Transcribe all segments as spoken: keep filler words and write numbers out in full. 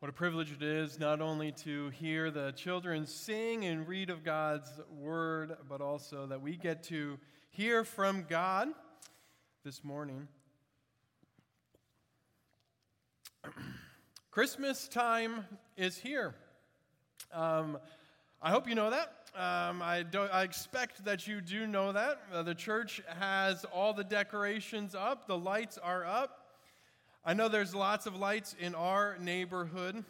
What a privilege it is not only to hear the children sing and read of God's word, but also that we get to hear from God this morning. Christmas time is here. Um, I hope you know that. Um, I, don't, I expect that you do know that. Uh, the church has all the decorations up. The lights are up. I know there's lots of lights in our neighborhood,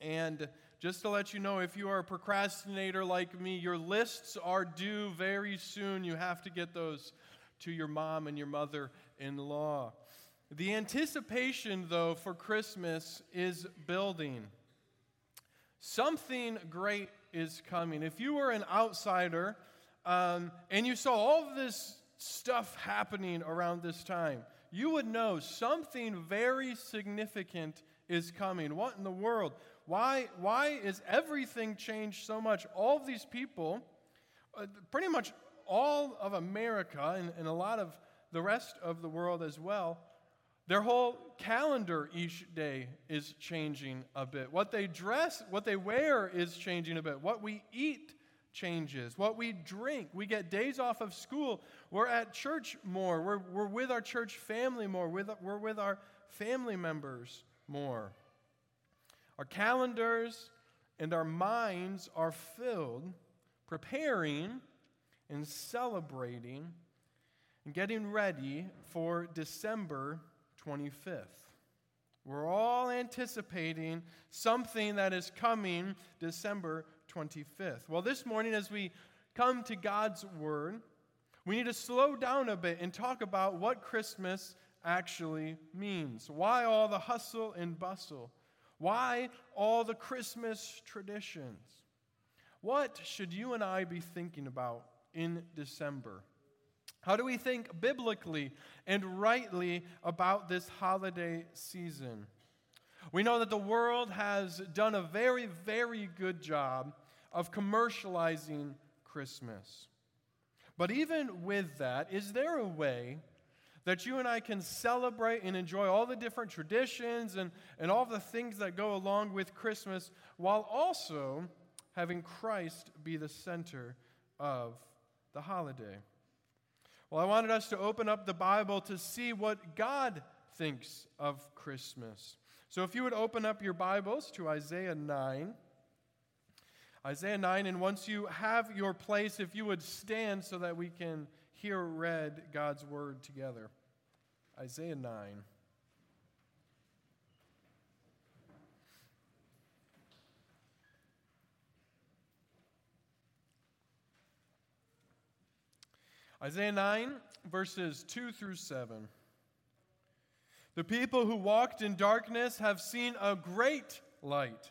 and just to let you know, if you are a procrastinator like me, your lists are due very soon. You have to get those to your mom and your mother-in-law. The anticipation, though, for Christmas is building. Something great is coming. If you were an outsider, um, and you saw all of this stuff happening around this time, you would know something very significant is coming. What in the world? Why, why is everything changed so much? All of these people, uh, pretty much all of America and, and a lot of the rest of the world as well, their whole calendar each day is changing a bit. What they dress, what they wear is changing a bit. What we eat changes. What we drink, we get days off of school, we're at church more, we're, we're with our church family more, with, we're with our family members more. Our calendars and our minds are filled, preparing and celebrating and getting ready for December twenty-fifth. We're all anticipating something that is coming December twenty-fifth. Well, this morning as we come to God's Word, we need to slow down a bit and talk about what Christmas actually means. Why all the hustle and bustle? Why all the Christmas traditions? What should you and I be thinking about in December? How do we think biblically and rightly about this holiday season? We know that the world has done a very, very good job of commercializing Christmas. But even with that, is there a way that you and I can celebrate and enjoy all the different traditions and, and all the things that go along with Christmas while also having Christ be the center of the holiday? Well, I wanted us to open up the Bible to see what God thinks of Christmas. So if you would open up your Bibles to Isaiah nine, Isaiah nine, and once you have your place, if you would stand so that we can hear read God's word together. Isaiah nine. Isaiah nine, verses two through seven. The people who walked in darkness have seen a great light.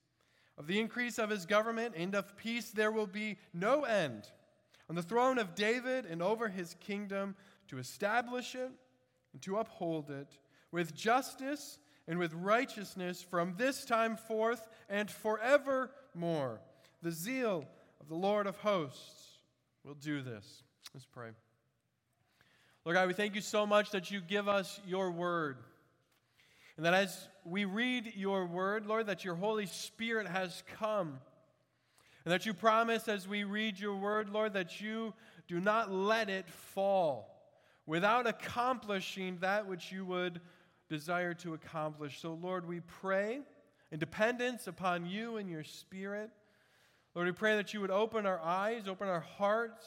Of the increase of his government and of peace there will be no end. On the throne of David and over his kingdom, to establish it and to uphold it with justice and with righteousness from this time forth and forevermore. The zeal of the Lord of hosts will do this. Let's pray. Lord God, we thank you so much that you give us your word. And that as we read your word, Lord, that your Holy Spirit has come. And that you promise as we read your word, Lord, that you do not let it fall without accomplishing that which you would desire to accomplish. So, Lord, we pray in dependence upon you and your Spirit Lord, we pray that you would open our eyes, open our hearts.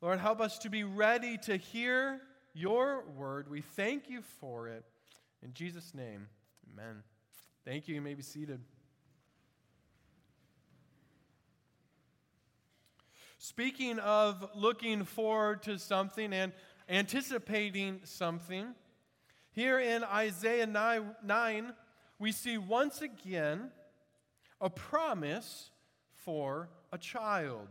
Lord, help us to be ready to hear your word. We thank you for it. In Jesus' name, amen. Thank you. You may be seated. Speaking of looking forward to something and anticipating something, here in Isaiah nine, we see once again a promise for a child.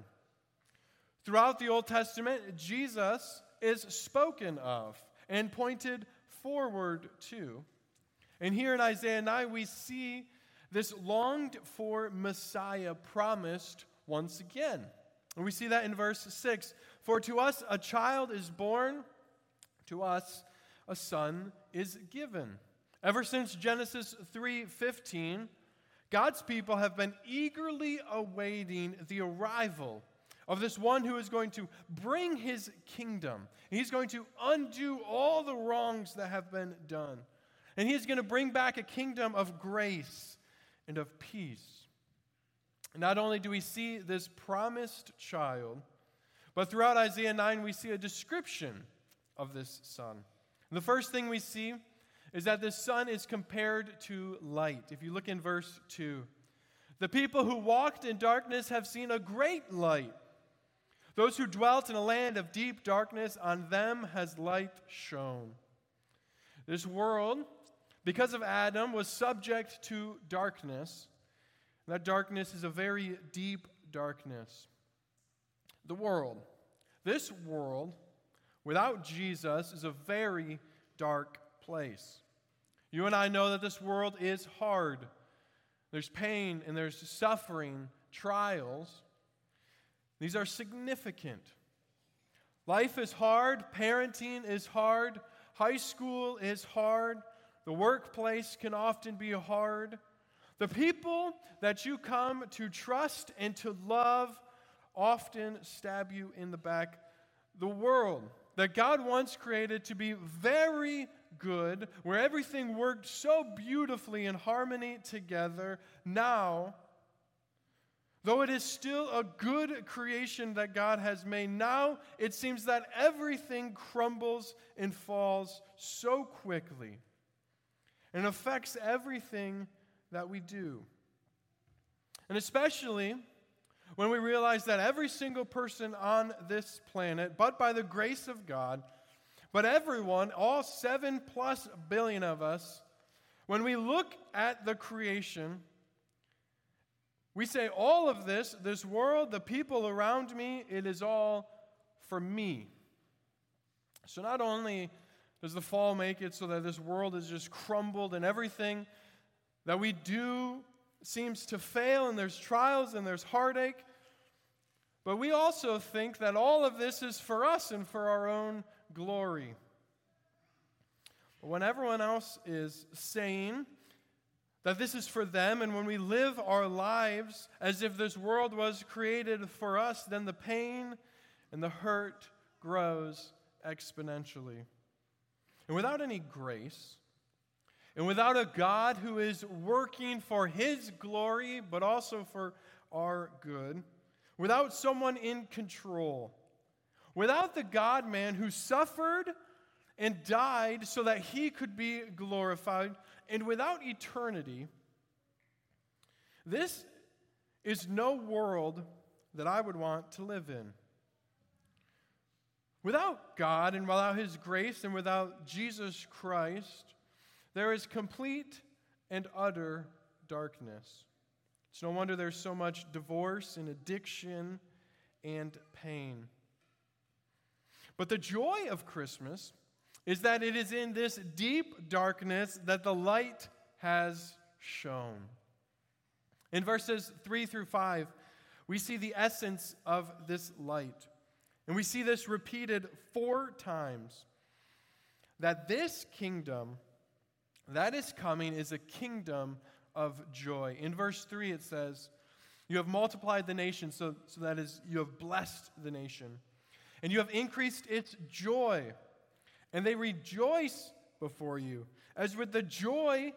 Throughout the Old Testament, Jesus is spoken of and pointed forward to. And here in Isaiah nine, we see this longed-for Messiah promised once again. And we see that in verse six. For to us a child is born, to us a son is given. Ever since Genesis three fifteen, God's people have been eagerly awaiting the arrival of this one who is going to bring his kingdom. He's going to undo all the wrongs that have been done. And he's going to bring back a kingdom of grace and of peace. Not only do we see this promised child, but throughout Isaiah nine, we see a description of this son. And the first thing we see is that this son is compared to light. If you look in verse two, the people who walked in darkness have seen a great light. Those who dwelt in a land of deep darkness, on them has light shone. This world, because of Adam, was subject to darkness. That darkness is a very deep darkness. The world, this world without Jesus is a very dark place. You and I know that this world is hard. There's pain and there's suffering, trials. These are significant. Life is hard. Parenting is hard. High school is hard. The workplace can often be hard. The people that you come to trust and to love often stab you in the back. The world that God once created to be very good, where everything worked so beautifully in harmony together, now, though it is still a good creation that God has made, now it seems that everything crumbles and falls so quickly and affects everything that we do. And especially when we realize that every single person on this planet, but by the grace of God, but everyone, all seven plus billion of us, when we look at the creation, we say all of this, this world, the people around me, it is all for me. So not only does the fall make it so that this world is just crumbled and everything that we do seems to fail, and there's trials and there's heartache, but we also think that all of this is for us and for our own glory. But when everyone else is saying that this is for them, and when we live our lives as if this world was created for us, then the pain and the hurt grows exponentially. And without any grace, and without a God who is working for his glory, but also for our good, without someone in control, without the God-man who suffered and died so that he could be glorified, and without eternity, this is no world that I would want to live in. Without God and without his grace and without Jesus Christ, there is complete and utter darkness. It's no wonder there's so much divorce and addiction and pain. But the joy of Christmas is that it is in this deep darkness that the light has shone. In verses three through five, we see the essence of this light. And we see this repeated four times, that this kingdom that is coming is a kingdom of joy. In verse three it says, you have multiplied the nation, so, so that is, you have blessed the nation. And you have increased its joy. And they rejoice before you, as with the joy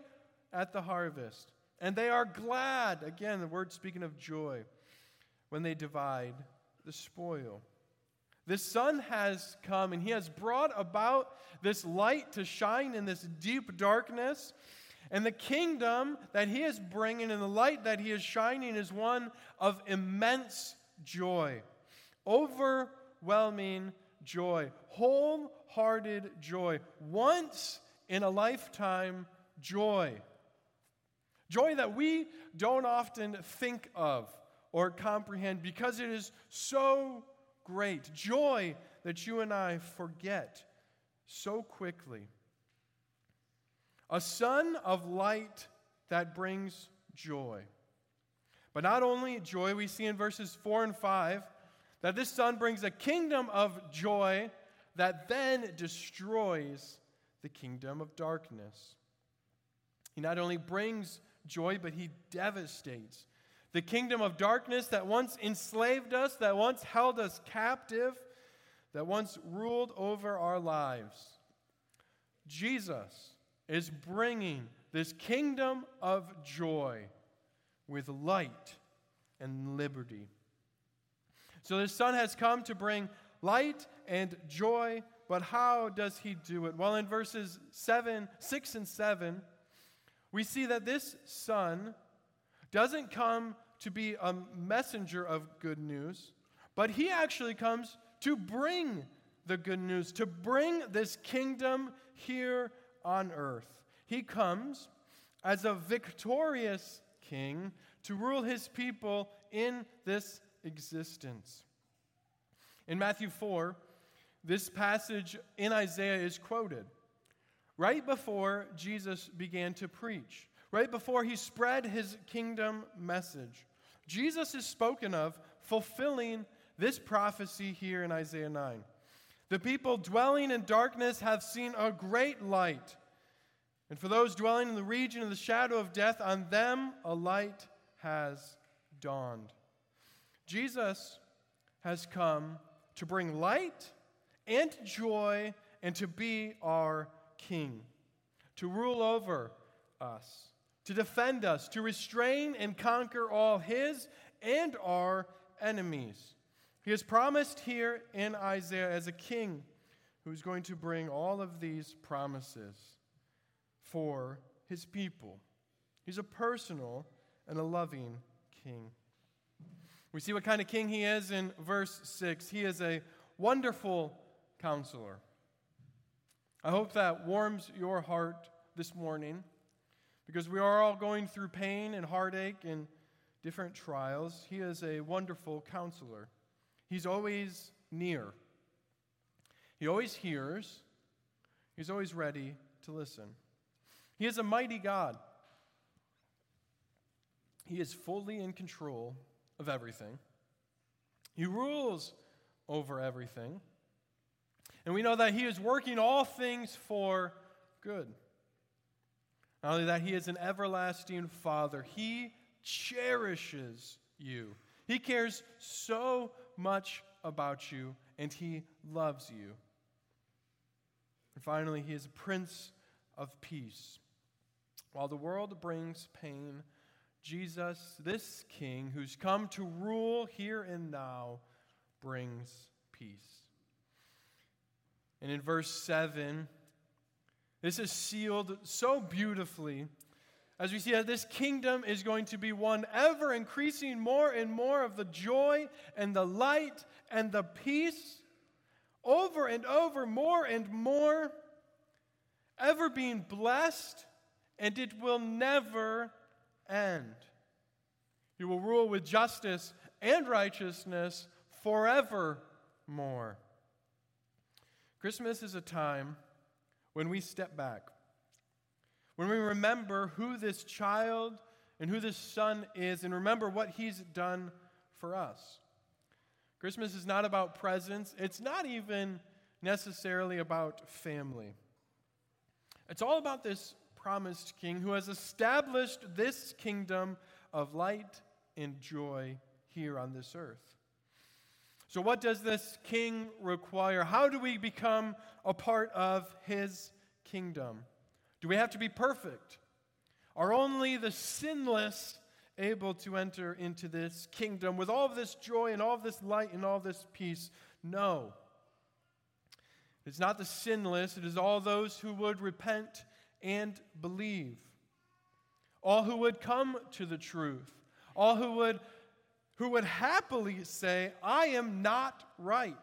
at the harvest. And they are glad. Again, the word speaking of joy. when they divide the spoil. The sun has come, and he has brought about this light to shine in this deep darkness. And the kingdom that he is bringing and the light that he is shining is one of immense joy, overwhelming joy, wholehearted joy, once in a lifetime joy. Joy that we don't often think of or comprehend because it is so great. Joy that you and I forget so quickly. A sun of light that brings joy. But not only joy, we see in verses four and five that this sun brings a kingdom of joy that then destroys the kingdom of darkness. He not only brings joy, but he devastates the kingdom of darkness that once enslaved us, that once held us captive, that once ruled over our lives. Jesus is bringing this kingdom of joy with light and liberty. So the Son has come to bring light and joy, but how does he do it? Well, in verses seven, six and seven, we see that this Son doesn't come to be a messenger of good news, but he actually comes to bring the good news, to bring this kingdom here on earth. He comes as a victorious king to rule his people in this existence. In Matthew four, this passage in Isaiah is quoted right before Jesus began to preach, right before he spread his kingdom message. Jesus is spoken of fulfilling this prophecy here in Isaiah nine. The people dwelling in darkness have seen a great light, and for those dwelling in the region of the shadow of death, on them a light has dawned. Jesus has come to bring light and joy and to be our King, to rule over us, to defend us, to restrain and conquer all his and our enemies. He is promised here in Isaiah as a king who's going to bring all of these promises for his people. He's a personal and a loving king. We see what kind of king he is in verse six. He is a wonderful counselor. I hope that warms your heart this morning, because we are all going through pain and heartache and different trials. He is a wonderful counselor. He's always near. He always hears. He's always ready to listen. He is a mighty God. He is fully in control of everything. He rules over everything. And we know that he is working all things for good. Not only that, he is an everlasting Father. He cherishes you. He cares so much about you, and he loves you. And finally, he is a Prince of Peace. While the world brings pain, Jesus, this King who's come to rule here and now, brings peace. And in verse seven, this is sealed so beautifully as we see that this kingdom is going to be one ever increasing more and more of the joy and the light and the peace, over and over, more and more, ever being blessed, and it will never end. You will rule with justice and righteousness forevermore. Christmas is a time when we step back, when we remember who this child and who this son is, and remember what he's done for us. Christmas is not about presents. It's not even necessarily about family. It's all about this promised king who has established this kingdom of light and joy here on this earth. So what does this king require? How do we become a part of his kingdom? Do we have to be perfect? Are only the sinless able to enter into this kingdom with all of this joy and all of this light and all this peace. No. It's not the sinless. It is all those who would repent and believe. All who would come to the truth. All who would, who would happily say, I am not right.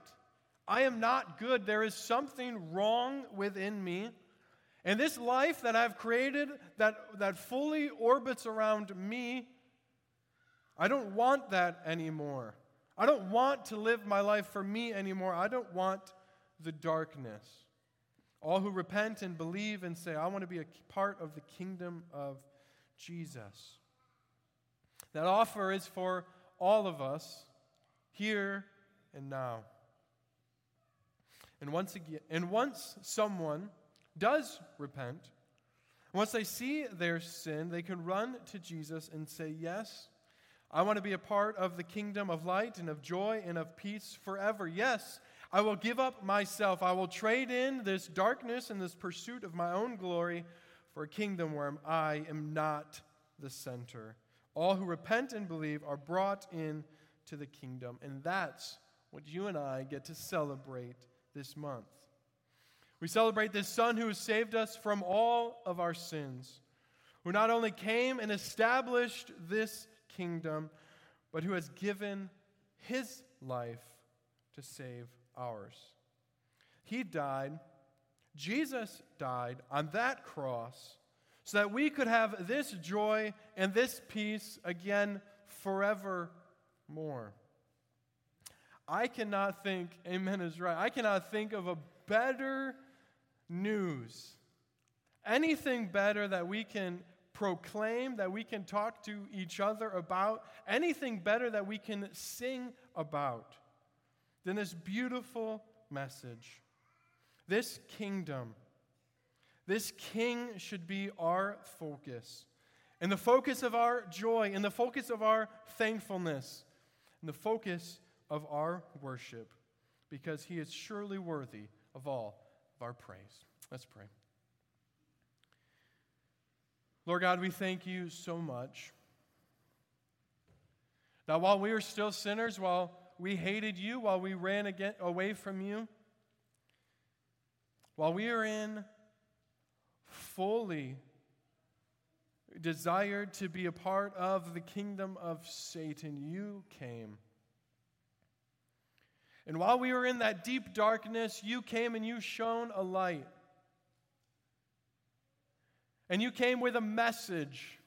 I am not good. There is something wrong within me. And this life that I've created that, that fully orbits around me, I don't want that anymore. I don't want to live my life for me anymore. I don't want the darkness. All who repent and believe and say, I want to be a part of the kingdom of Jesus. That offer is for all of us here and now. And once again, and once someone does repent, once they see their sin, they can run to Jesus and say, yes, I want to be a part of the kingdom of light and of joy and of peace forever. Yes, I will give up myself. I will trade in this darkness and this pursuit of my own glory for a kingdom where I am not the center. All who repent and believe are brought in to the kingdom. And that's what you and I get to celebrate this month. We celebrate this Son who has saved us from all of our sins, who not only came and established this kingdom, but who has given his life to save ours. He died, Jesus died on that cross so that we could have this joy and this peace again forevermore. I cannot think, amen is right, I cannot think of a better news, anything better that we can proclaim, that we can talk to each other about, anything better that we can sing about than this beautiful message. This kingdom, this King should be our focus, and the focus of our joy, and the focus of our thankfulness, and the focus of our worship, because he is surely worthy of all of our praise. Let's pray. Lord God, we thank you so much. Now, while we were still sinners, while we hated you, while we ran again, away from you, while we are in fully desired to be a part of the kingdom of Satan, you came. And while we were in that deep darkness, you came and you shone a light. And you came with a message.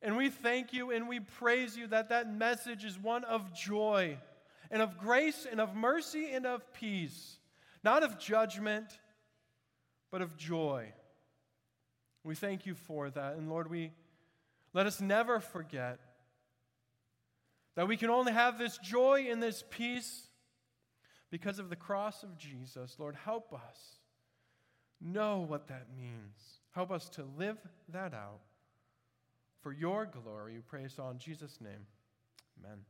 And we thank you and we praise you that that message is one of joy and of grace and of mercy and of peace. Not of judgment, but of joy. We thank you for that. And Lord, we let us never forget that we can only have this joy and this peace because of the cross of Jesus. Lord, help us know what that means. Help us to live that out. For your glory, we pray this all in Jesus' name. Amen.